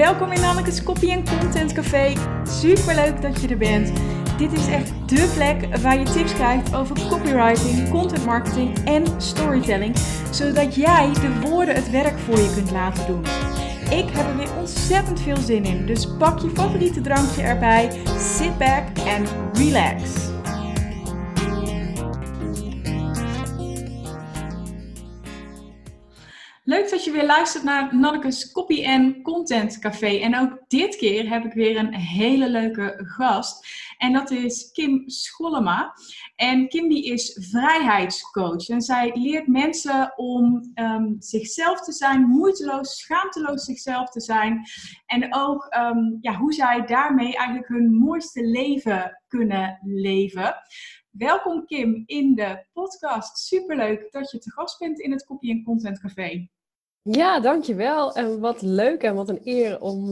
Welkom in Nanneke's Copy and Content Café. Super leuk dat je er bent. Dit is echt dé plek waar je tips krijgt over copywriting, content marketing en storytelling. Zodat jij de woorden het werk voor je kunt laten doen. Ik heb er weer ontzettend veel zin in. Dus pak je favoriete drankje erbij. Sit back en relax. Leuk dat je weer luistert naar Nanneke's Copy and Content Café. En ook dit keer heb ik weer een hele leuke gast. En dat is Kim Schollema. En Kim die is vrijheidscoach. En zij leert mensen om zichzelf te zijn. Moeiteloos, schaamteloos zichzelf te zijn. En ook hoe zij daarmee eigenlijk hun mooiste leven kunnen leven. Welkom Kim in de podcast. Superleuk dat je te gast bent in het Copy & Content Café. Ja, dankjewel. En wat leuk en wat een eer om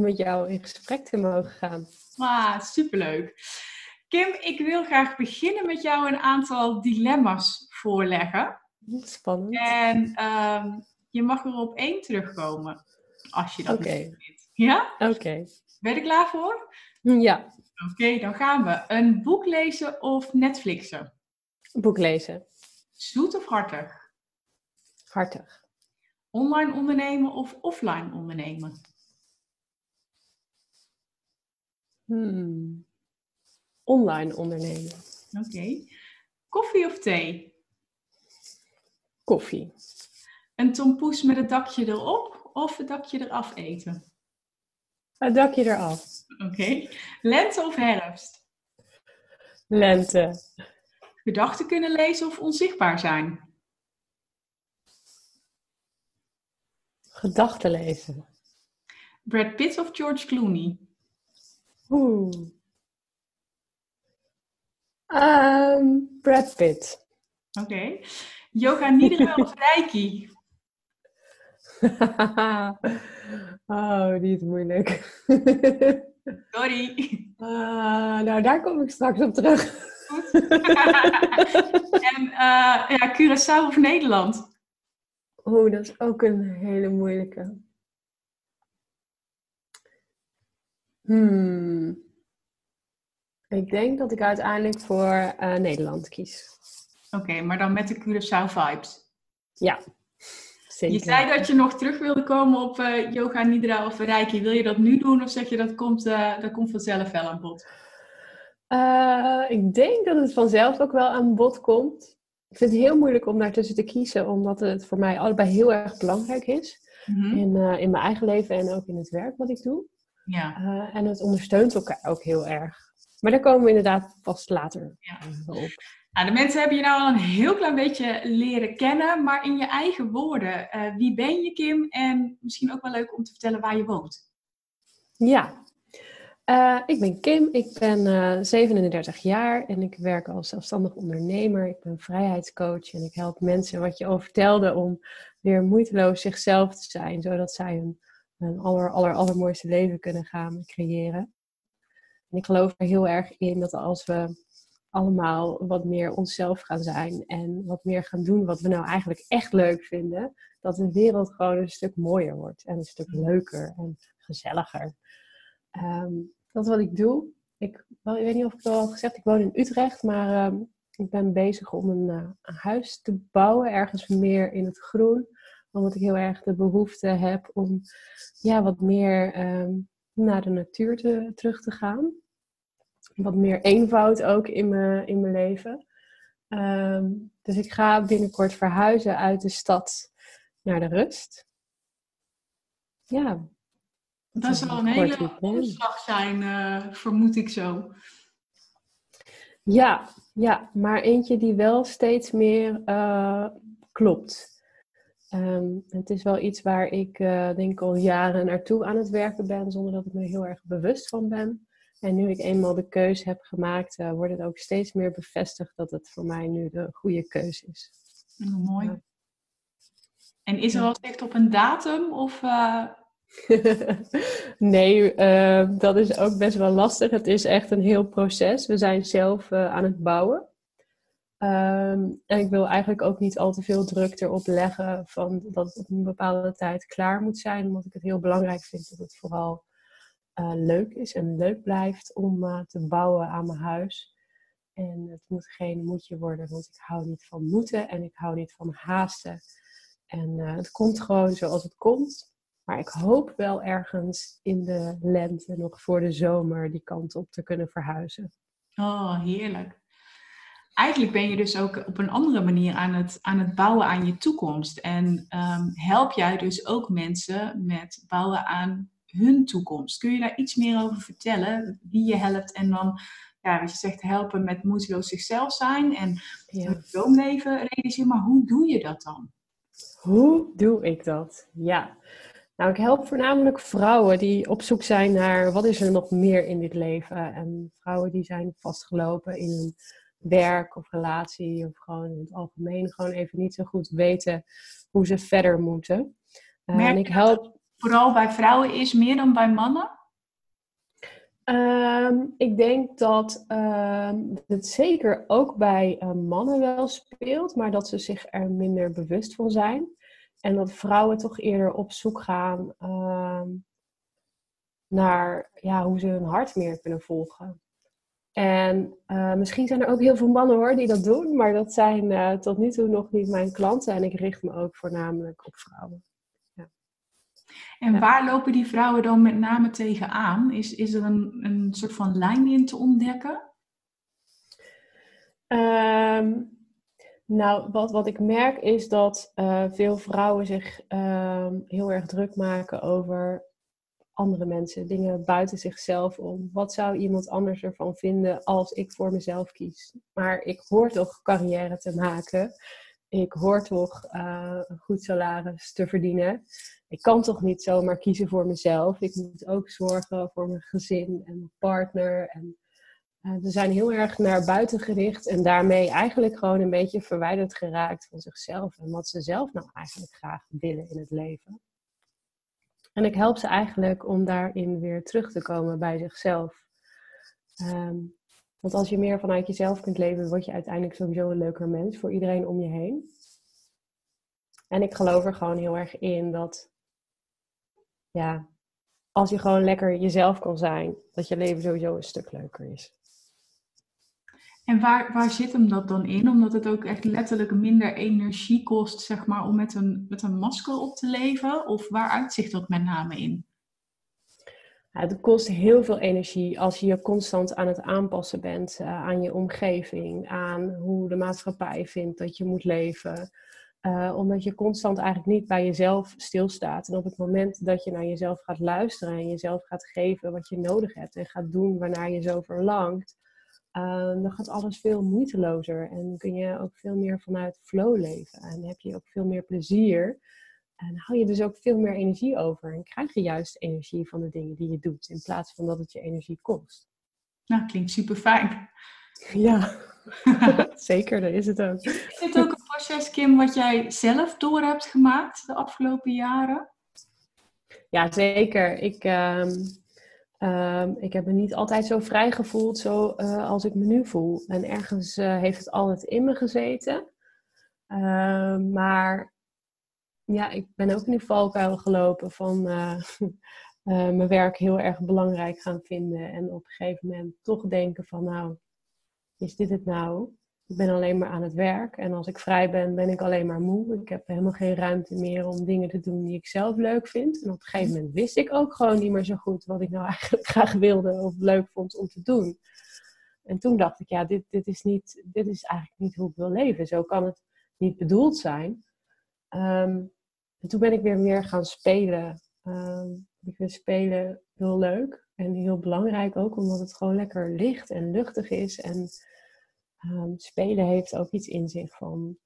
met jou in gesprek te mogen gaan. Ah, superleuk. Kim, ik wil graag beginnen met jou een aantal dilemma's voorleggen. Spannend. En je mag er op 1 terugkomen, als je dat vindt. Ja? Oké. Ben je er klaar voor? Ja. Oké, dan gaan we. Een boek lezen of Netflixen? Boek lezen. Zoet of hartig? Hartig. Online ondernemen of offline ondernemen? Online ondernemen. Oké. Koffie of thee? Koffie. Een tompoes met het dakje erop of het dakje eraf eten? Het dakje eraf. Oké. Lente of herfst? Lente. Gedachten kunnen lezen of onzichtbaar zijn? Gedachten lezen. Brad Pitt of George Clooney? Brad Pitt. Oké. Yoga Nidra of Reiki? Oh, die is moeilijk. Sorry. Daar kom ik straks op terug. Goed. En Curaçao of Nederland? Oh, dat is ook een hele moeilijke. Ik denk dat ik uiteindelijk voor Nederland kies. Oké, maar dan met de Curaçao vibes. Ja. Zeker. Je zei dat je nog terug wilde komen op Yoga Nidra of Reiki. Wil je dat nu doen of zeg je dat komt vanzelf wel aan bod? Ik denk dat het vanzelf ook wel aan bod komt. Ik vind het heel moeilijk om daartussen te kiezen, omdat het voor mij allebei heel erg belangrijk is. Mm-hmm. In mijn eigen leven en ook in het werk wat ik doe. Ja. En het ondersteunt elkaar ook heel erg. Maar daar komen we inderdaad vast later op. Nou, de mensen hebben je nou al een heel klein beetje leren kennen, maar in je eigen woorden. Wie ben je, Kim? En misschien ook wel leuk om te vertellen waar je woont. Ja, ik ben Kim. Ik ben 37 jaar en ik werk als zelfstandig ondernemer. Ik ben vrijheidscoach en ik help mensen, wat je al vertelde, om weer moeiteloos zichzelf te zijn. Zodat zij hun allermooiste leven kunnen gaan creëren. En ik geloof er heel erg in dat als we allemaal wat meer onszelf gaan zijn en wat meer gaan doen wat we nou eigenlijk echt leuk vinden, dat de wereld gewoon een stuk mooier wordt en een stuk leuker en gezelliger. Dat is wat ik doe. Ik weet niet of ik het al gezegd, ik woon in Utrecht, maar ik ben bezig om een huis te bouwen, ergens meer in het groen, omdat ik heel erg de behoefte heb om wat meer naar de natuur terug te gaan. Wat meer eenvoud ook in mijn leven. Dus ik ga binnenkort verhuizen uit de stad naar de rust. Ja. Dat zal een hele omslag zijn, vermoed ik zo. Ja, maar eentje die wel steeds meer klopt. Het is wel iets waar ik denk al jaren naartoe aan het werken ben, zonder dat ik me heel erg bewust van ben. En nu ik eenmaal de keuze heb gemaakt, wordt het ook steeds meer bevestigd dat het voor mij nu de goede keuze is. Oh, mooi. Ja. En is er al echt op een datum? Of, Nee, dat is ook best wel lastig. Het is echt een heel proces. We zijn zelf aan het bouwen. En ik wil eigenlijk ook niet al te veel druk erop leggen van dat het op een bepaalde tijd klaar moet zijn. Omdat ik het heel belangrijk vind dat het vooral leuk is en leuk blijft om te bouwen aan mijn huis. En het moet geen moetje worden, want ik hou niet van moeten en ik hou niet van haasten. En het komt gewoon zoals het komt. Maar ik hoop wel ergens in de lente, nog voor de zomer, die kant op te kunnen verhuizen. Oh, heerlijk. Eigenlijk ben je dus ook op een andere manier aan het bouwen aan je toekomst. En help jij dus ook mensen met bouwen aan hun toekomst. Kun je daar iets meer over vertellen? Wie je helpt en dan, ja, wat je zegt, helpen met moeiteloos zichzelf zijn en het droomleven realiseren. Maar hoe doe je dat dan? Hoe doe ik dat? Ja. Nou, ik help voornamelijk vrouwen die op zoek zijn naar wat is er nog meer in dit leven. En vrouwen die zijn vastgelopen in hun werk of relatie of gewoon in het algemeen gewoon even niet zo goed weten hoe ze verder moeten. En ik help vooral bij vrouwen is meer dan bij mannen? Ik denk dat het zeker ook bij mannen wel speelt, maar dat ze zich er minder bewust van zijn. En dat vrouwen toch eerder op zoek gaan naar hoe ze hun hart meer kunnen volgen. En misschien zijn er ook heel veel mannen hoor die dat doen, maar dat zijn tot nu toe nog niet mijn klanten. En ik richt me ook voornamelijk op vrouwen. Ja. En waar lopen die vrouwen dan met name tegenaan? Is er een soort van lijn in te ontdekken? Nou, wat ik merk is dat veel vrouwen zich heel erg druk maken over andere mensen. Dingen buiten zichzelf om. Wat zou iemand anders ervan vinden als ik voor mezelf kies? Maar ik hoor toch carrière te maken. Ik hoor toch een goed salaris te verdienen. Ik kan toch niet zomaar kiezen voor mezelf. Ik moet ook zorgen voor mijn gezin en mijn partner en... Ze zijn heel erg naar buiten gericht en daarmee eigenlijk gewoon een beetje verwijderd geraakt van zichzelf. En wat ze zelf nou eigenlijk graag willen in het leven. En ik help ze eigenlijk om daarin weer terug te komen bij zichzelf. Want als je meer vanuit jezelf kunt leven, word je uiteindelijk sowieso een leuker mens voor iedereen om je heen. En ik geloof er gewoon heel erg in dat... ja, als je gewoon lekker jezelf kan zijn, dat je leven sowieso een stuk leuker is. En waar zit hem dat dan in? Omdat het ook echt letterlijk minder energie kost, zeg maar, om met een masker op te leven? Of waar uitzicht dat met name in? Ja, het kost heel veel energie als je constant aan het aanpassen bent aan je omgeving, aan hoe de maatschappij vindt dat je moet leven. Omdat je constant eigenlijk niet bij jezelf stilstaat. En op het moment dat je naar jezelf gaat luisteren en jezelf gaat geven wat je nodig hebt en gaat doen waarnaar je zo verlangt, dan gaat alles veel moeitelozer en kun je ook veel meer vanuit flow leven. En heb je ook veel meer plezier en hou je dus ook veel meer energie over en krijg je juist energie van de dingen die je doet in plaats van dat het je energie kost. Nou, klinkt super fijn. Ja, zeker, dat is het ook. Is dit ook een proces, Kim, wat jij zelf door hebt gemaakt de afgelopen jaren? Ja, zeker. Ik heb me niet altijd zo vrij gevoeld als ik me nu voel. En ergens heeft het altijd in me gezeten. Maar ja, ik ben ook in die valkuil gelopen van... mijn werk heel erg belangrijk gaan vinden. En op een gegeven moment toch denken van... nou, is dit het nou? Ik ben alleen maar aan het werk. En als ik vrij ben, ben ik alleen maar moe. Ik heb helemaal geen ruimte meer om dingen te doen die ik zelf leuk vind. En op een gegeven moment wist ik ook gewoon niet meer zo goed wat ik nou eigenlijk graag wilde of leuk vond om te doen. En toen dacht ik, ja, dit is eigenlijk niet hoe ik wil leven. Zo kan het niet bedoeld zijn. En toen ben ik weer meer gaan spelen. Ik vind spelen heel leuk. En heel belangrijk ook, omdat het gewoon lekker licht en luchtig is. En spelen heeft ook iets in zich van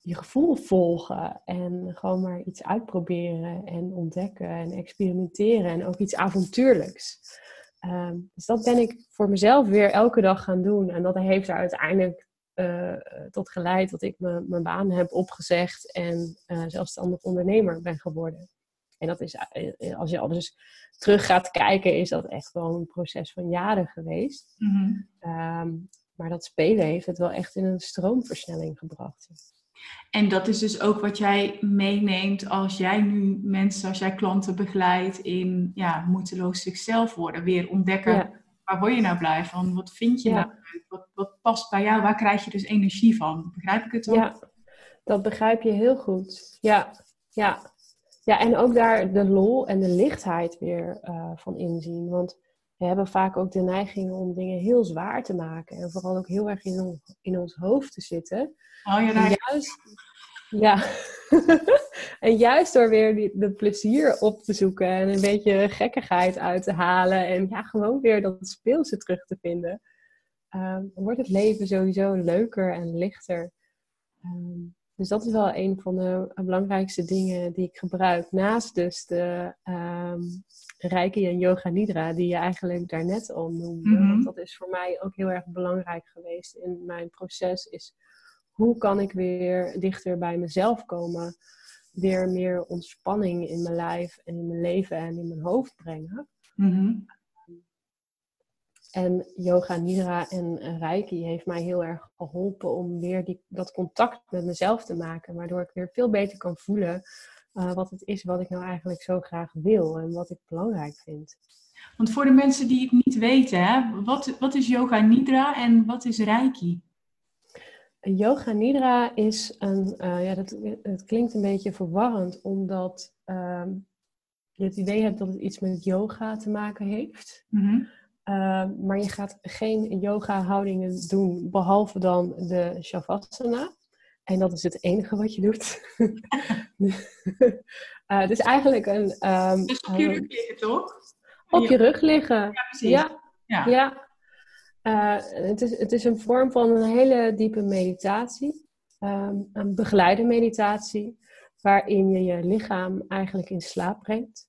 je gevoel volgen. En gewoon maar iets uitproberen en ontdekken en experimenteren. En ook iets avontuurlijks. Dus dat ben ik voor mezelf weer elke dag gaan doen. En dat heeft er uiteindelijk tot geleid dat ik mijn baan heb opgezegd. En zelfstandig ondernemer ben geworden. En dat is, als je alles terug gaat kijken, is dat echt wel een proces van jaren geweest. Mm-hmm. Maar dat spelen heeft het wel echt in een stroomversnelling gebracht. En dat is dus ook wat jij meeneemt als jij nu mensen, als jij klanten begeleidt in moeiteloos zichzelf worden. Weer ontdekken, waar word je nou blij van? Wat vind je nou leuk? Wat past bij jou? Waar krijg je dus energie van? Begrijp ik het ook? Ja, dat begrijp je heel goed. Ja, en ook daar de lol en de lichtheid weer van inzien. Want we hebben vaak ook de neiging om dingen heel zwaar te maken. En vooral ook heel erg in ons hoofd te zitten. Oh, ja, en juist door weer de plezier op te zoeken. En een beetje gekkigheid uit te halen. En gewoon weer dat speelse terug te vinden. Wordt het leven sowieso leuker en lichter. Dus dat is wel een van de belangrijkste dingen die ik gebruik. Naast dus de Reiki en Yoga Nidra, die je eigenlijk daarnet al noemde. Mm-hmm. Want dat is voor mij ook heel erg belangrijk geweest in mijn proces. Is hoe kan ik weer dichter bij mezelf komen? Weer meer ontspanning in mijn lijf en in mijn leven en in mijn hoofd brengen. Mm-hmm. En Yoga Nidra en Reiki heeft mij heel erg geholpen om weer dat contact met mezelf te maken. Waardoor ik weer veel beter kan voelen wat het is wat ik nou eigenlijk zo graag wil en wat ik belangrijk vind. Want voor de mensen die het niet weten, hè, wat is Yoga Nidra en wat is Reiki? Yoga Nidra is het klinkt een beetje verwarrend omdat je het idee hebt dat het iets met yoga te maken heeft. Mm-hmm. Maar je gaat geen yoga-houdingen doen, behalve dan de Shavasana. En dat is het enige wat je doet. Het is eigenlijk een... dus op je rug liggen, toch? Op je rug liggen. Ja, precies. Ja. Het is een vorm van een hele diepe meditatie. Een begeleide meditatie, waarin je je lichaam eigenlijk in slaap brengt.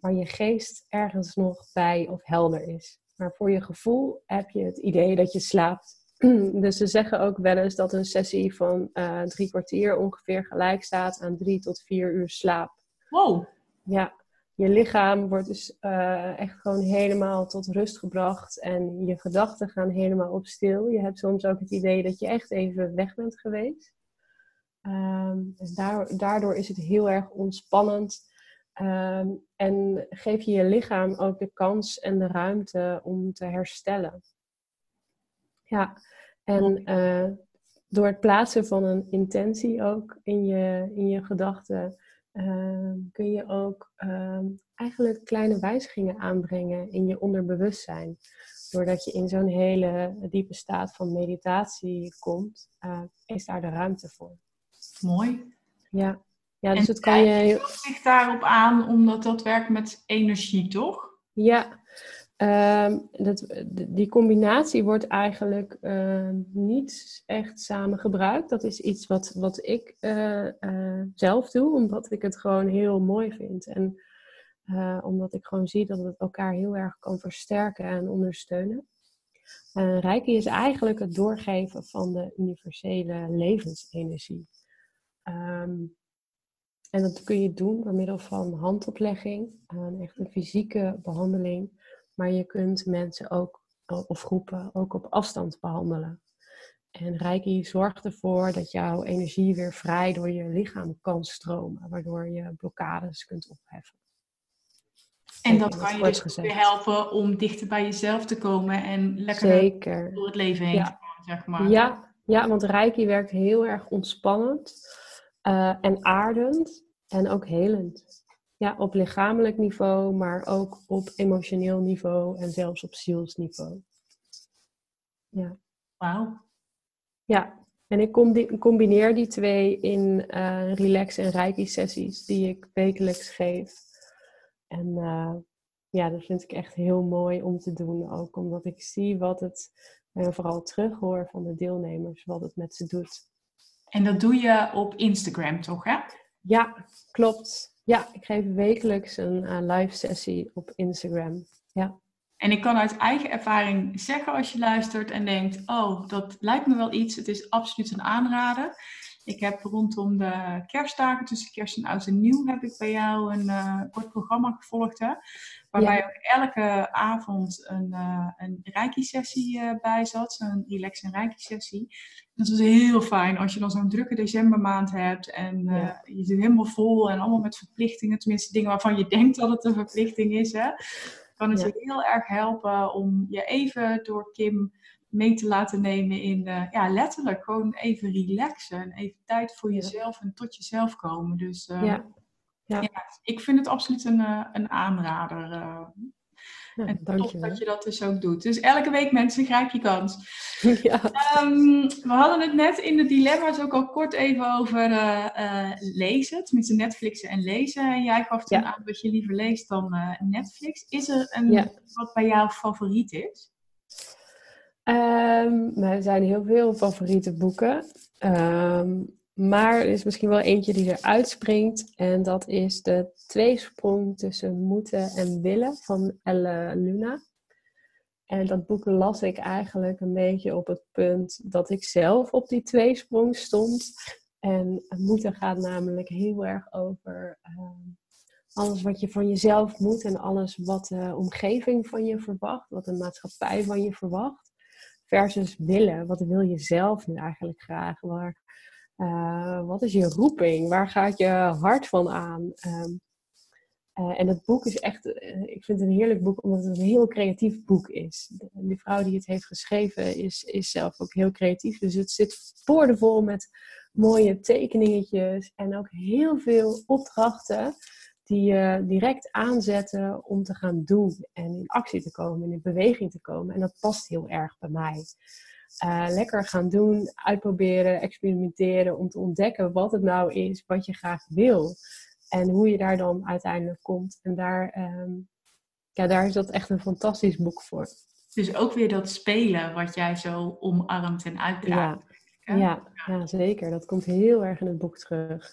Maar je geest ergens nog bij of helder is. Maar voor je gevoel heb je het idee dat je slaapt. Dus ze zeggen ook wel eens dat een sessie van 3 kwartier ongeveer gelijk staat aan 3 tot 4 uur slaap. Wow! Ja, je lichaam wordt dus echt gewoon helemaal tot rust gebracht. En je gedachten gaan helemaal op stil. Je hebt soms ook het idee dat je echt even weg bent geweest. Dus daardoor is het heel erg ontspannend. En geef je je lichaam ook de kans en de ruimte om te herstellen. Ja, en door het plaatsen van een intentie ook in je gedachten... kun je ook eigenlijk kleine wijzigingen aanbrengen in je onderbewustzijn. Doordat je in zo'n hele diepe staat van meditatie komt, is daar de ruimte voor. Mooi. Ja. Ja, dus en het kan je zich daarop aan, omdat dat werkt met energie, toch? Ja, die combinatie wordt eigenlijk niet echt samen gebruikt. Dat is iets wat ik zelf doe, omdat ik het gewoon heel mooi vind. En omdat ik gewoon zie dat het elkaar heel erg kan versterken en ondersteunen. Reiki is eigenlijk het doorgeven van de universele levensenergie. En dat kun je doen door middel van handoplegging, echt een fysieke behandeling. Maar je kunt mensen ook, of groepen, ook op afstand behandelen. En Reiki zorgt ervoor dat jouw energie weer vrij door je lichaam kan stromen. Waardoor je blokkades kunt opheffen. En dat kan je dus weer helpen om dichter bij jezelf te komen en lekker door het leven heen te gaan, zeg maar. Ja, want Reiki werkt heel erg ontspannend. En aardend en ook helend. Ja, op lichamelijk niveau, maar ook op emotioneel niveau en zelfs op zielsniveau. Ja. Wauw. Ja, en ik combineer die twee in relax- en reiki-sessies die ik wekelijks geef. En dat vind ik echt heel mooi om te doen ook, omdat ik zie wat het, en vooral terughoor van de deelnemers, wat het met ze doet. En dat doe je op Instagram, toch, hè? Ja, klopt. Ja, ik geef wekelijks een live sessie op Instagram. Ja. En ik kan uit eigen ervaring zeggen, als je luistert en denkt... oh, dat lijkt me wel iets. Het is absoluut een aanrader. Ik heb rondom de kerstdagen, tussen kerst en oud en nieuw... heb ik bij jou een kort programma gevolgd, hè? Waarbij ook elke avond een Reiki-sessie bij zat. Zo'n relax- en Reiki-sessie. Dat was heel fijn als je dan zo'n drukke decembermaand hebt. En je zit helemaal vol en allemaal met verplichtingen. Tenminste dingen waarvan je denkt dat het een verplichting is. Hè? Kan het je heel erg helpen om je even door Kim mee te laten nemen in letterlijk gewoon even relaxen. En even tijd voor jezelf en tot jezelf komen. Dus ik vind het absoluut een aanrader. En tof dat je dat dus ook doet. Dus elke week, mensen, grijp je kans. Ja. We hadden het net in de dilemma's ook al kort even over lezen. Tenminste Netflixen en lezen. En jij gaf toen aan dat je liever leest dan Netflix. Is er een wat bij jou favoriet is? Er zijn heel veel favoriete boeken. Maar er is misschien wel eentje die eruit springt. En dat is de tweesprong tussen moeten en willen van Elle Luna. En dat boek las ik eigenlijk een beetje op het punt dat ik zelf op die tweesprong stond. En moeten gaat namelijk heel erg over alles wat je van jezelf moet. En alles wat de omgeving van je verwacht. Wat de maatschappij van je verwacht. Versus willen. Wat wil je zelf nu eigenlijk graag? Wat is je roeping? Waar gaat je hart van aan? En het boek is echt... ik vind het een heerlijk boek, omdat het een heel creatief boek is. De vrouw die het heeft geschreven is zelf ook heel creatief. Dus het zit boordevol met mooie tekeningetjes. En ook heel veel opdrachten die je direct aanzetten om te gaan doen. En in actie te komen, en in beweging te komen. En dat past heel erg bij mij. Lekker gaan doen, uitproberen, experimenteren om te ontdekken wat het nou is wat je graag wil. En hoe je daar dan uiteindelijk komt. En daar is dat echt een fantastisch boek voor. Dus ook weer dat spelen wat jij zo omarmt en uitdraagt. Ja, zeker. Dat komt heel erg in het boek terug.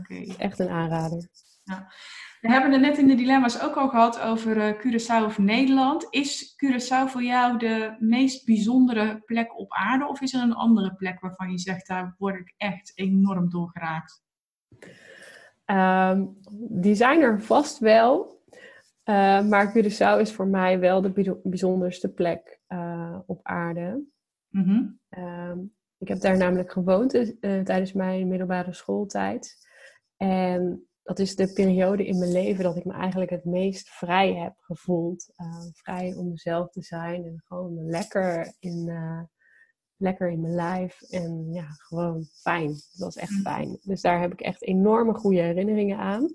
Okay. Echt een aanrader. Ja. We hebben het net in de dilemma's ook al gehad over Curaçao of Nederland. Is Curaçao voor jou de meest bijzondere plek op aarde? Of is er een andere plek waarvan je zegt, daar word ik echt enorm door geraakt? Die zijn er vast wel. Maar Curaçao is voor mij wel de bijzonderste plek op aarde. Mm-hmm. Ik heb daar namelijk gewoond tijdens mijn middelbare schooltijd. En dat is de periode in mijn leven dat ik me eigenlijk het meest vrij heb gevoeld. Vrij om mezelf te zijn en gewoon lekker in mijn lijf. En ja, gewoon fijn. Het was echt fijn. Dus daar heb ik echt enorme goede herinneringen aan.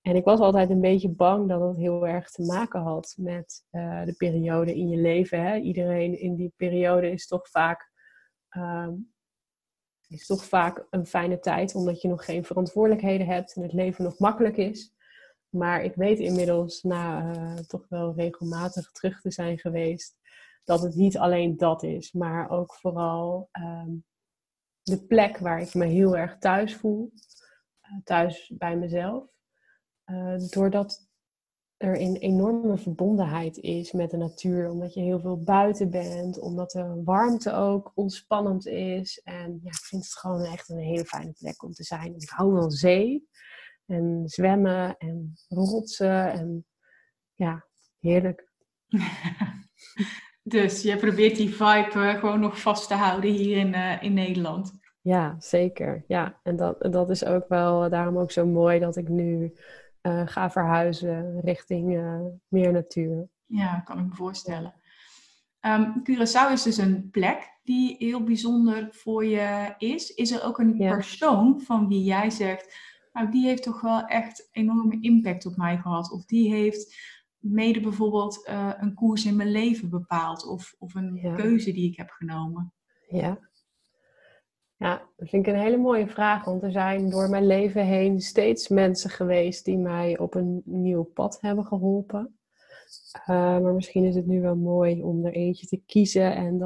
En ik was altijd een beetje bang dat het heel erg te maken had met de periode in je leven. Hè? Iedereen in die periode is toch vaak... Het is toch vaak een fijne tijd, omdat je nog geen verantwoordelijkheden hebt en het leven nog makkelijk is. Maar ik weet inmiddels, na toch wel regelmatig terug te zijn geweest, dat het niet alleen dat is. Maar ook vooral de plek waar ik me heel erg thuis voel. Thuis bij mezelf. Doordat er een enorme verbondenheid is met de natuur. Omdat je heel veel buiten bent. Omdat de warmte ook ontspannend is. En ja, ik vind het gewoon echt een hele fijne plek om te zijn. Ik hou van zee. En zwemmen. En rotsen. En ja, heerlijk. Dus je probeert die vibe gewoon nog vast te houden hier in Nederland. Ja, zeker. Ja, en dat is ook wel daarom ook zo mooi dat ik nu... ga verhuizen richting meer natuur. Ja, kan ik me voorstellen. Curaçao is dus een plek die heel bijzonder voor je is. Is er ook een persoon van wie jij zegt... nou, die heeft toch wel echt enorme impact op mij gehad. Of die heeft mede bijvoorbeeld een koers in mijn leven bepaald. Of een keuze die ik heb genomen. Ja. Ja, dat vind ik een hele mooie vraag, want er zijn door mijn leven heen steeds mensen geweest die mij op een nieuw pad hebben geholpen. Maar misschien is het nu wel mooi om er eentje te kiezen en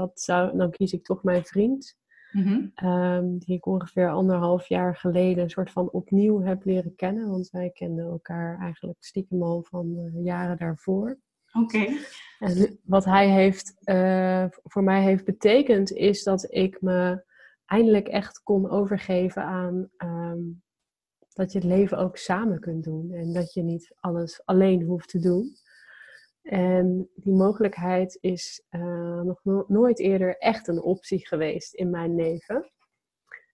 dan kies ik toch mijn vriend. Mm-hmm. Die ik ongeveer 1,5 jaar geleden een soort van opnieuw heb leren kennen, want wij kenden elkaar eigenlijk stiekem al van jaren daarvoor. Okay. En wat hij heeft voor mij heeft betekend is dat ik me... eindelijk echt kon overgeven aan dat je het leven ook samen kunt doen. En dat je niet alles alleen hoeft te doen. En die mogelijkheid is nog nooit eerder echt een optie geweest in mijn leven.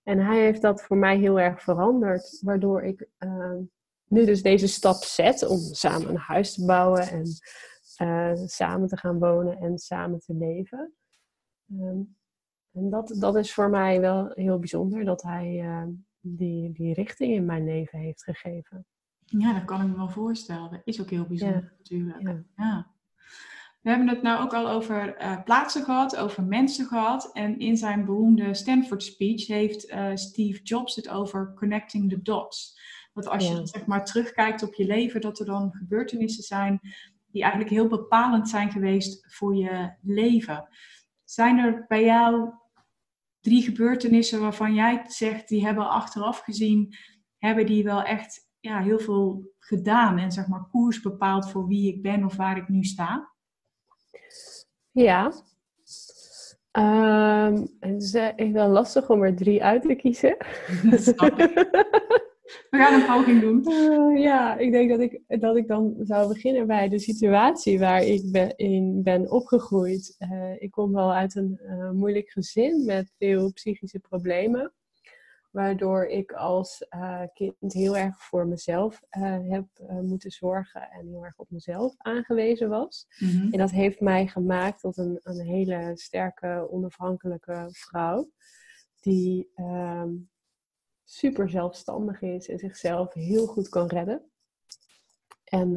En hij heeft dat voor mij heel erg veranderd, waardoor ik nu dus deze stap zet om samen een huis te bouwen en samen te gaan wonen en samen te leven. En dat is voor mij wel heel bijzonder, dat hij die richting in mijn leven heeft gegeven. Ja, dat kan ik me wel voorstellen. Dat is ook heel bijzonder natuurlijk. Ja. Ja. We hebben het nou ook al over plaatsen gehad, over mensen gehad. En in zijn beroemde Stanford speech heeft Steve Jobs het over connecting the dots. Dat als je zeg maar terugkijkt op je leven, dat er dan gebeurtenissen zijn die eigenlijk heel bepalend zijn geweest voor je leven. Zijn er bij jou 3 gebeurtenissen waarvan jij zegt, die hebben achteraf gezien, hebben die wel echt... ja, heel veel gedaan en zeg maar koers bepaald voor wie ik ben of waar ik nu sta? Ja. Het is wel lastig om er 3 uit te kiezen. Dat snap ik. We gaan een poging doen. Ja, ik denk dat ik dan zou beginnen bij de situatie waar ik in ben opgegroeid. Ik kom wel uit een moeilijk gezin met veel psychische problemen. Waardoor ik als kind heel erg voor mezelf heb moeten zorgen en heel erg op mezelf aangewezen was. Mm-hmm. En dat heeft mij gemaakt tot een hele sterke, onafhankelijke vrouw die super zelfstandig is en zichzelf heel goed kan redden. En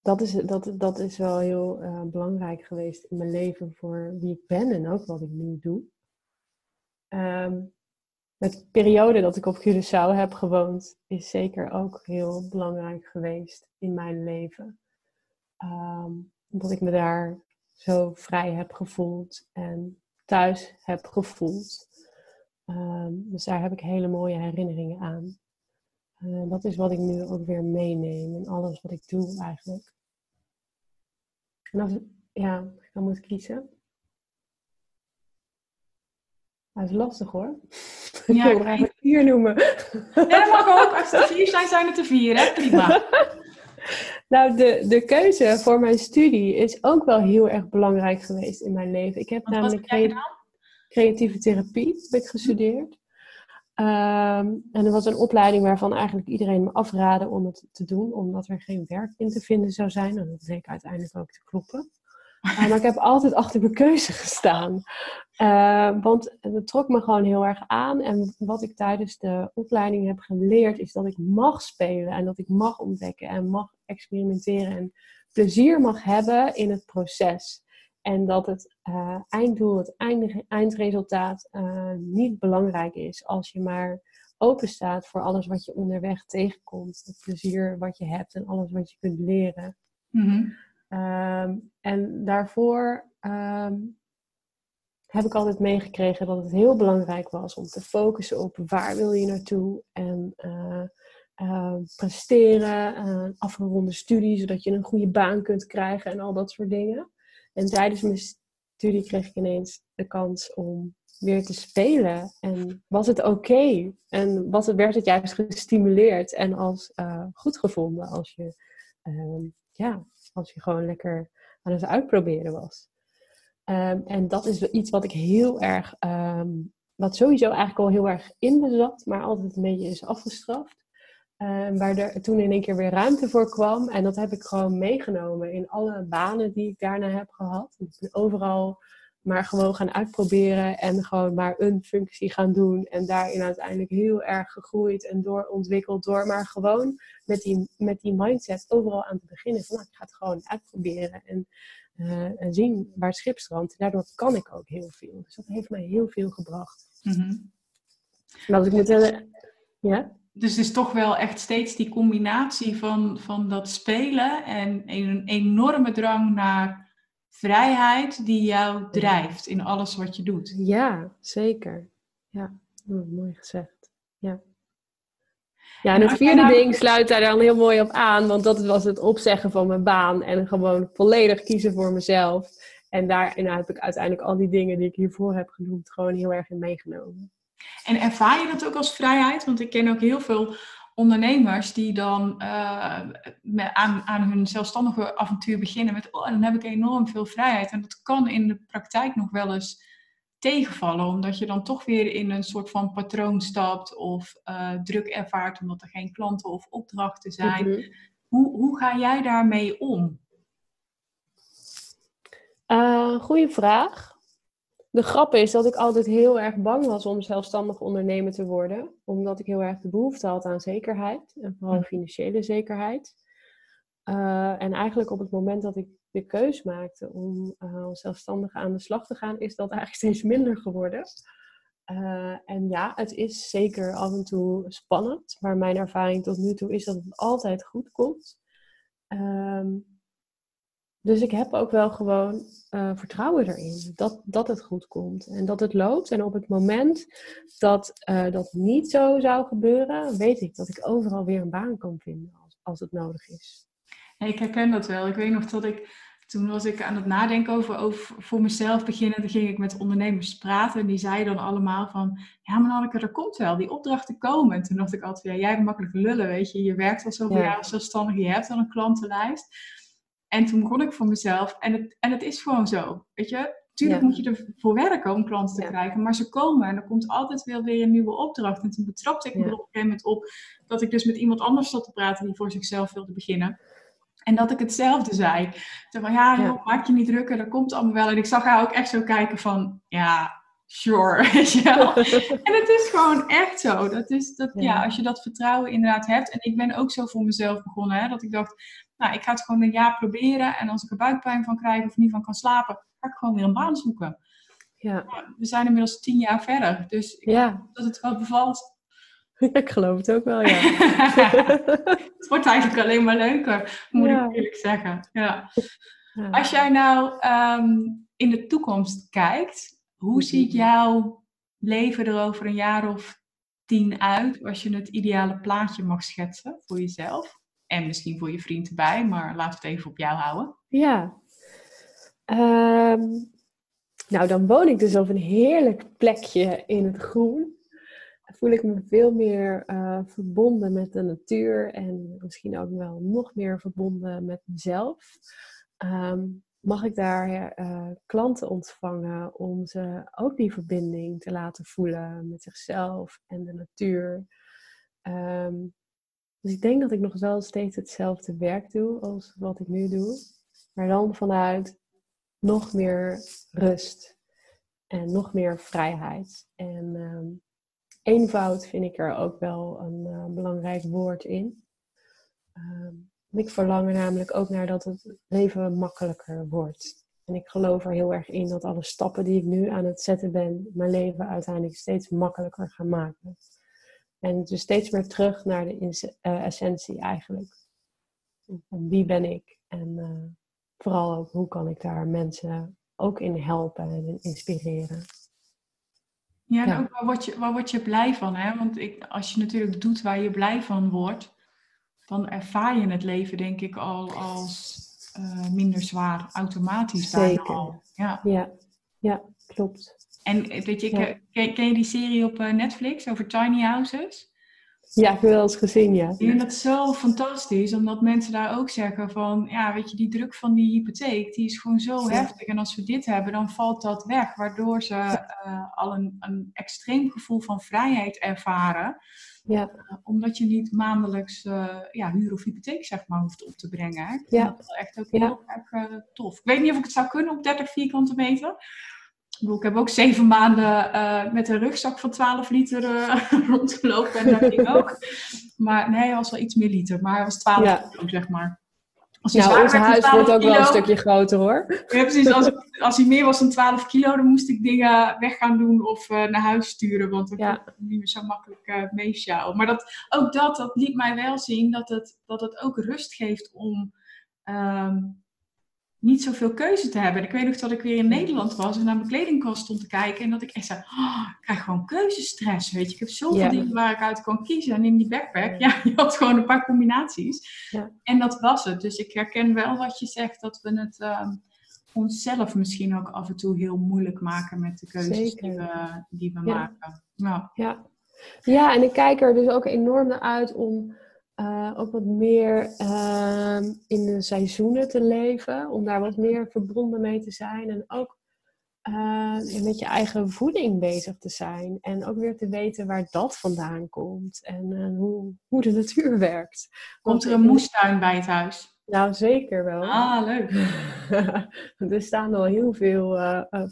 dat is wel heel belangrijk geweest in mijn leven voor wie ik ben en ook wat ik nu doe. De periode dat ik op Curaçao heb gewoond is zeker ook heel belangrijk geweest in mijn leven. Omdat ik me daar zo vrij heb gevoeld en thuis heb gevoeld. Dus daar heb ik hele mooie herinneringen aan. Dat is wat ik nu ook weer meeneem in alles wat ik doe eigenlijk. En als ik dan moet kiezen... Dat is lastig hoor. Ja, ik wil eigenlijk 4 noemen. Nee, dat mag ook. Als het 4 zijn het er 4, hè? Prima. Nou, de keuze voor mijn studie is ook wel heel erg belangrijk geweest in mijn leven. Ik heb namelijk creatieve therapie gestudeerd. En er was een opleiding waarvan eigenlijk iedereen me afraadde om het te doen. Omdat er geen werk in te vinden zou zijn. En dat bleek uiteindelijk ook te kloppen. Maar ik heb altijd achter mijn keuze gestaan. Want het trok me gewoon heel erg aan. En wat ik tijdens de opleiding heb geleerd is dat ik mag spelen. En dat ik mag ontdekken en mag experimenteren. En plezier mag hebben in het proces. En dat het einddoel, het eindresultaat niet belangrijk is. Als je maar open staat voor alles wat je onderweg tegenkomt. Het plezier wat je hebt en alles wat je kunt leren. Mm-hmm. En daarvoor heb ik altijd meegekregen dat het heel belangrijk was om te focussen op waar wil je naartoe en presteren, afgeronde studie, zodat je een goede baan kunt krijgen en al dat soort dingen. En tijdens mijn studie kreeg ik ineens de kans om weer te spelen en was het oké? En werd het juist gestimuleerd en als goed gevonden als je... Als je gewoon lekker aan het uitproberen was. En dat is iets wat ik heel erg... wat sowieso eigenlijk al heel erg in me zat, maar altijd een beetje is afgestraft. Waar er toen in één keer weer ruimte voor kwam. En dat heb ik gewoon meegenomen in alle banen die ik daarna heb gehad. Ik ben overal maar gewoon gaan uitproberen en gewoon maar een functie gaan doen. En daarin uiteindelijk heel erg gegroeid en doorontwikkeld door maar gewoon met die mindset overal aan te beginnen. Van, ik ga het gewoon uitproberen en zien waar het schip strandt. En daardoor kan ik ook heel veel. Dus dat heeft mij heel veel gebracht. Mm-hmm. Als ik dus het is toch wel echt steeds die combinatie van dat spelen en een enorme drang naar... vrijheid die jou drijft in alles wat je doet. Ja, zeker. Ja, mooi gezegd. Ja, en het 4e ding sluit daar dan heel mooi op aan. Want dat was het opzeggen van mijn baan. En gewoon volledig kiezen voor mezelf. En daarin heb ik uiteindelijk al die dingen die ik hiervoor heb genoemd... gewoon heel erg in meegenomen. En ervaar je dat ook als vrijheid? Want ik ken ook heel veel ondernemers die dan aan hun zelfstandige avontuur beginnen met dan heb ik enorm veel vrijheid. En dat kan in de praktijk nog wel eens tegenvallen, omdat je dan toch weer in een soort van patroon stapt of druk ervaart omdat er geen klanten of opdrachten zijn. Mm-hmm. Hoe ga jij daarmee om? Goeie vraag. De grap is dat ik altijd heel erg bang was om zelfstandig ondernemer te worden. Omdat ik heel erg de behoefte had aan zekerheid. En vooral financiële zekerheid. En eigenlijk op het moment dat ik de keus maakte om als zelfstandige aan de slag te gaan, is dat eigenlijk steeds minder geworden. En ja, het is zeker af en toe spannend. Maar mijn ervaring tot nu toe is dat het altijd goed komt. Dus ik heb ook wel gewoon vertrouwen erin dat het goed komt en dat het loopt. En op het moment dat niet zo zou gebeuren, weet ik dat ik overal weer een baan kan vinden als het nodig is. Hey, ik herken dat wel. Ik weet nog dat toen was ik aan het nadenken over voor mezelf beginnen. Toen ging ik met ondernemers praten en die zeiden dan allemaal van, ja maar Nanneke, er komt wel, die opdrachten komen. En toen dacht ik altijd, ja, jij hebt makkelijk lullen, weet je. Je werkt al zoveel jaar als zelfstandig, je hebt al een klantenlijst. En toen begon ik voor mezelf. En het is gewoon zo. Weet je? Tuurlijk moet je ervoor werken om klanten te krijgen. Maar ze komen. En er komt altijd weer een nieuwe opdracht. En toen betrapte ik me op een gegeven moment op. Dat ik dus met iemand anders zat te praten. Die voor zichzelf wilde beginnen. En dat ik hetzelfde zei. Toen van maak je niet drukker. Dat komt allemaal wel. En ik zag haar ook echt zo kijken van. Ja, sure. Weet je wel? En het is gewoon echt zo. Als je dat vertrouwen inderdaad hebt. En ik ben ook zo voor mezelf begonnen. Hè, dat ik dacht. Nou, ik ga het gewoon een jaar proberen. En als ik er buikpijn van krijg of niet van kan slapen, ga ik gewoon weer een baan zoeken. Ja. Nou, we zijn inmiddels 10 jaar verder. Dus ik hoop dat het wel bevalt. Ik geloof het ook wel, ja. Het wordt eigenlijk alleen maar leuker, moet ik eerlijk zeggen. Ja. Ja. Als jij nou in de toekomst kijkt, hoe ziet jouw leven er over een jaar of 10 uit? Als je het ideale plaatje mag schetsen voor jezelf. En misschien voor je vriend erbij, maar laten we het even op jou houden. Ja. Nou, dan woon ik dus op een heerlijk plekje in het groen. Voel ik me veel meer verbonden met de natuur. En misschien ook wel nog meer verbonden met mezelf. Mag ik daar klanten ontvangen om ze ook die verbinding te laten voelen met zichzelf en de natuur. Dus ik denk dat ik nog wel steeds hetzelfde werk doe als wat ik nu doe. Maar dan vanuit nog meer rust. En nog meer vrijheid. En eenvoud vind ik er ook wel een belangrijk woord in. Ik verlang er namelijk ook naar dat het leven makkelijker wordt. En ik geloof er heel erg in dat alle stappen die ik nu aan het zetten ben, mijn leven uiteindelijk steeds makkelijker gaan maken. En dus steeds meer terug naar de essentie eigenlijk. Van wie ben ik? En vooral ook hoe kan ik daar mensen ook in helpen en inspireren? Ja, en ook waar word je blij van? Hè? Want als je natuurlijk doet waar je blij van wordt, dan ervaar je het leven denk ik al als minder zwaar, automatisch. Zeker. Al. Ja, klopt. En weet je, ken je die serie op Netflix over tiny houses? Ja, ik heb wel eens gezien, ja. Ik vind dat zo fantastisch, omdat mensen daar ook zeggen van, ja, weet je, die druk van die hypotheek, die is gewoon zo heftig. En als we dit hebben, dan valt dat weg, waardoor ze al een extreem gevoel van vrijheid ervaren. Ja. Omdat je niet maandelijks huur of hypotheek, zeg maar, hoeft op te brengen. Hè? Ik vind dat wel echt ook heel erg tof. Ik weet niet of ik het zou kunnen op 30 vierkante meter. Ik heb ook 7 maanden met een rugzak van 12 liter rondgelopen. En dat ging ook. Maar nee, hij was wel iets meer liter. Maar hij was 12 kilo, zeg maar. Nou, ons huis wordt ook wel een stukje groter, hoor. Ja, precies. Als hij meer was dan 12 kilo, dan moest ik dingen weg gaan doen of naar huis sturen. Want dan kon ik niet meer zo makkelijk meesjouwen. Maar dat liet mij wel zien dat het ook rust geeft om niet zoveel keuze te hebben. Ik weet nog dat ik weer in Nederland was en naar mijn kledingkast stond te kijken en dat ik echt zei, ik krijg gewoon keuzestress, weet je. Ik heb zoveel dingen waar ik uit kan kiezen. En in die backpack, je had gewoon een paar combinaties. Ja. En dat was het. Dus ik herken wel wat je zegt, dat we het onszelf misschien ook af en toe heel moeilijk maken met de keuzes die we maken. Nou. Ja. Ja, en ik kijk er dus ook enorm naar uit om ook wat meer in de seizoenen te leven. Om daar wat meer verbonden mee te zijn. En ook met je eigen voeding bezig te zijn. En ook weer te weten waar dat vandaan komt. En hoe de natuur werkt. Komt er een moestuin bij het huis? Nou, zeker wel. Ah, leuk. Er staan al heel veel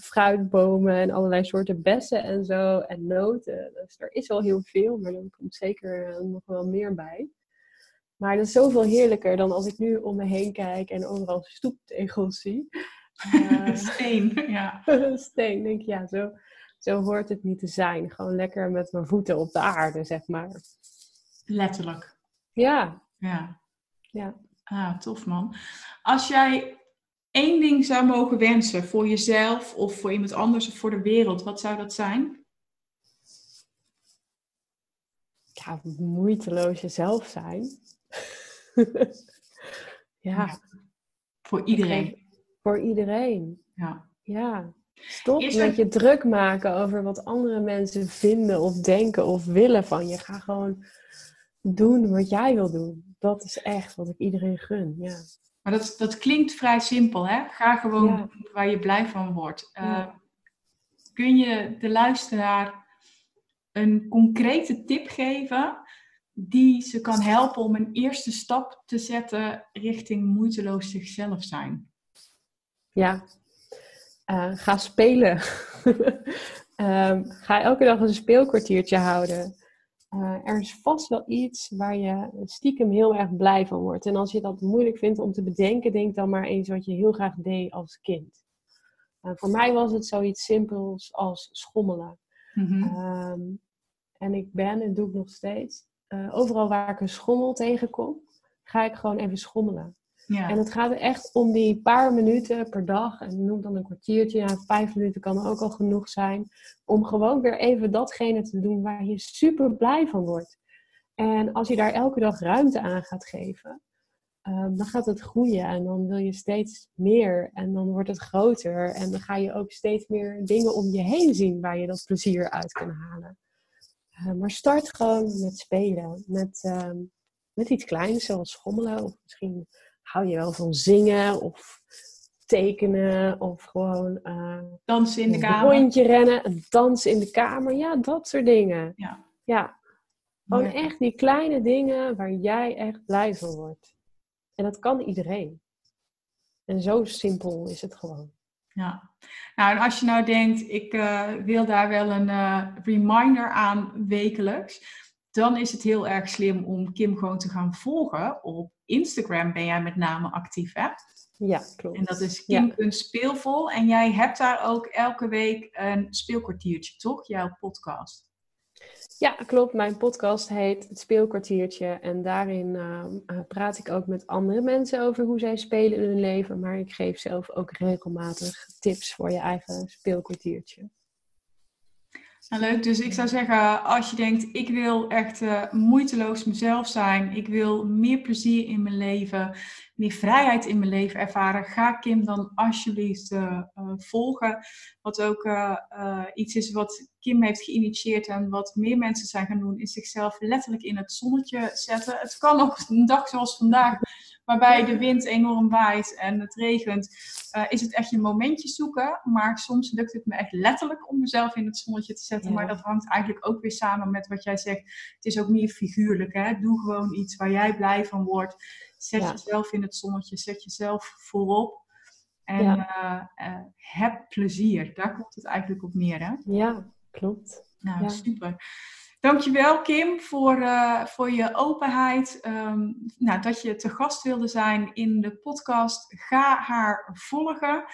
fruitbomen en allerlei soorten bessen en zo. En noten. Dus er is al heel veel, maar er komt zeker nog wel meer bij. Maar dat is zoveel heerlijker dan als ik nu om me heen kijk en overal stoeptegels zie. Steen, ja. Steen, denk ik. Ja, zo hoort het niet te zijn. Gewoon lekker met mijn voeten op de aarde, zeg maar. Letterlijk. Ja. Ja. Ja. Ah, tof man. Als jij één ding zou mogen wensen voor jezelf of voor iemand anders of voor de wereld, wat zou dat zijn? Ja, moeiteloos jezelf zijn. Ja. Voor iedereen. Voor iedereen. Ja. Ja. Stop met je druk maken over wat andere mensen vinden of denken of willen van je. Ga gewoon doen wat jij wil doen. Dat is echt wat ik iedereen gun, ja. Maar dat klinkt vrij simpel, hè? Ga gewoon doen waar je blij van wordt. Ja. Kun je de luisteraar een concrete tip geven die ze kan helpen om een eerste stap te zetten richting moeiteloos zichzelf zijn? Ja, ga spelen. Ga elke dag een speelkwartiertje houden. Er is vast wel iets waar je stiekem heel erg blij van wordt. En als je dat moeilijk vindt om te bedenken, denk dan maar eens wat je heel graag deed als kind. Voor mij was het zoiets simpels als schommelen. Mm-hmm. En ik ben, en doe ik nog steeds, overal waar ik een schommel tegenkom, ga ik gewoon even schommelen. Ja. En het gaat echt om die paar minuten per dag. En noem dan een kwartiertje. Ja, 5 minuten kan ook al genoeg zijn. Om gewoon weer even datgene te doen waar je super blij van wordt. En als je daar elke dag ruimte aan gaat geven. Dan gaat het groeien. En dan wil je steeds meer. En dan wordt het groter. En dan ga je ook steeds meer dingen om je heen zien. Waar je dat plezier uit kan halen. Maar start gewoon met spelen. Met iets kleins zoals schommelen. Of misschien... Hou je wel van zingen of tekenen of gewoon dansen in de kamer. Een rondje rennen, dansen in de kamer. Ja, dat soort dingen. Ja. Ja. Gewoon echt die kleine dingen waar jij echt blij van wordt. En dat kan iedereen. En zo simpel is het gewoon. Ja. Nou, en als je nou denkt, ik wil daar wel een reminder aan wekelijks... Dan is het heel erg slim om Kim gewoon te gaan volgen. Op Instagram ben jij met name actief, hè? Ja, klopt. En dat is Kim.speelvol. En jij hebt daar ook elke week een speelkwartiertje, toch? Jouw podcast. Ja, klopt. Mijn podcast heet Het Speelkwartiertje. En daarin praat ik ook met andere mensen over hoe zij spelen in hun leven. Maar ik geef zelf ook regelmatig tips voor je eigen speelkwartiertje. Nou, leuk, dus ik zou zeggen, als je denkt, ik wil echt moeiteloos mezelf zijn, ik wil meer plezier in mijn leven, meer vrijheid in mijn leven ervaren, ga Kim dan alsjeblieft volgen. Wat ook iets is wat Kim heeft geïnitieerd en wat meer mensen zijn gaan doen, is zichzelf letterlijk in het zonnetje zetten. Het kan ook een dag zoals vandaag, waarbij de wind enorm waait en het regent, is het echt je momentje zoeken. Maar soms lukt het me echt letterlijk om mezelf in het zonnetje te zetten. Ja. Maar dat hangt eigenlijk ook weer samen met wat jij zegt. Het is ook meer figuurlijk, hè? Doe gewoon iets waar jij blij van wordt. Zet jezelf in het zonnetje, zet jezelf voorop. En heb plezier. Daar komt het eigenlijk op neer, hè? Ja, klopt. Nou, super. Dankjewel Kim voor je openheid. Dat je te gast wilde zijn in de podcast. Ga haar volgen.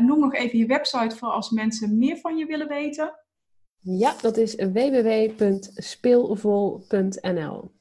Noem nog even je website voor als mensen meer van je willen weten. Ja, dat is www.speelvol.nl.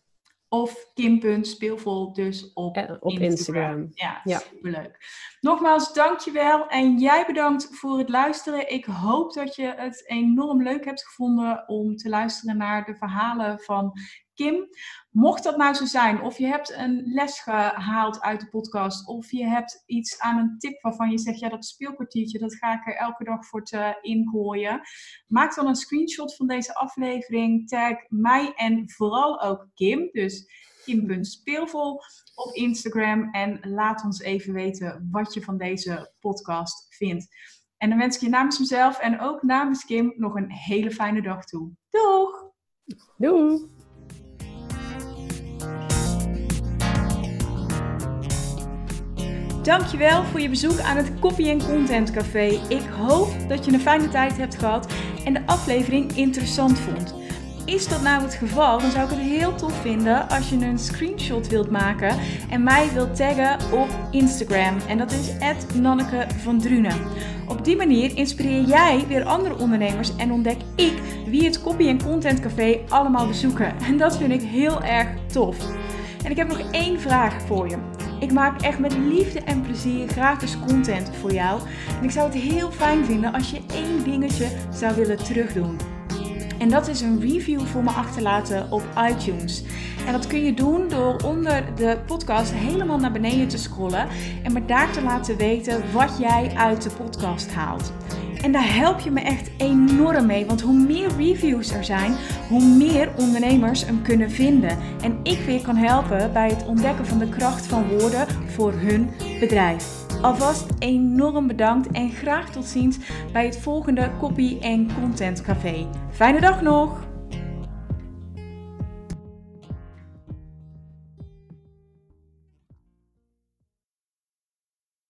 Of Kim.speelvol dus op Instagram. Ja, superleuk. Nogmaals, dankjewel. En jij bedankt voor het luisteren. Ik hoop dat je het enorm leuk hebt gevonden om te luisteren naar de verhalen van Kim, mocht dat nou zo zijn, of je hebt een les gehaald uit de podcast, of je hebt iets aan een tip waarvan je zegt, ja, dat speelkwartiertje, dat ga ik er elke dag voor te ingooien. Maak dan een screenshot van deze aflevering, tag mij en vooral ook Kim, dus Kim.speelvol op Instagram en laat ons even weten wat je van deze podcast vindt. En dan wens ik je namens mezelf en ook namens Kim nog een hele fijne dag toe. Doeg! Doei! Dankjewel voor je bezoek aan het Copy and Content Café. Ik hoop dat je een fijne tijd hebt gehad en de aflevering interessant vond. Is dat nou het geval, dan zou ik het heel tof vinden als je een screenshot wilt maken en mij wilt taggen op Instagram. En dat is @Nanneke van Drunen. Op die manier inspireer jij weer andere ondernemers en ontdek ik wie het Copy and Content Café allemaal bezoeken. En dat vind ik heel erg tof. En ik heb nog één vraag voor je. Ik maak echt met liefde en plezier gratis content voor jou. En ik zou het heel fijn vinden als je één dingetje zou willen terugdoen. En dat is een review voor me achterlaten op iTunes. En dat kun je doen door onder de podcast helemaal naar beneden te scrollen en me daar te laten weten wat jij uit de podcast haalt. En daar help je me echt enorm mee, want hoe meer reviews er zijn, hoe meer ondernemers hem kunnen vinden. En ik weer kan helpen bij het ontdekken van de kracht van woorden voor hun bedrijf. Alvast enorm bedankt en graag tot ziens bij het volgende Copy and Content Café. Fijne dag nog!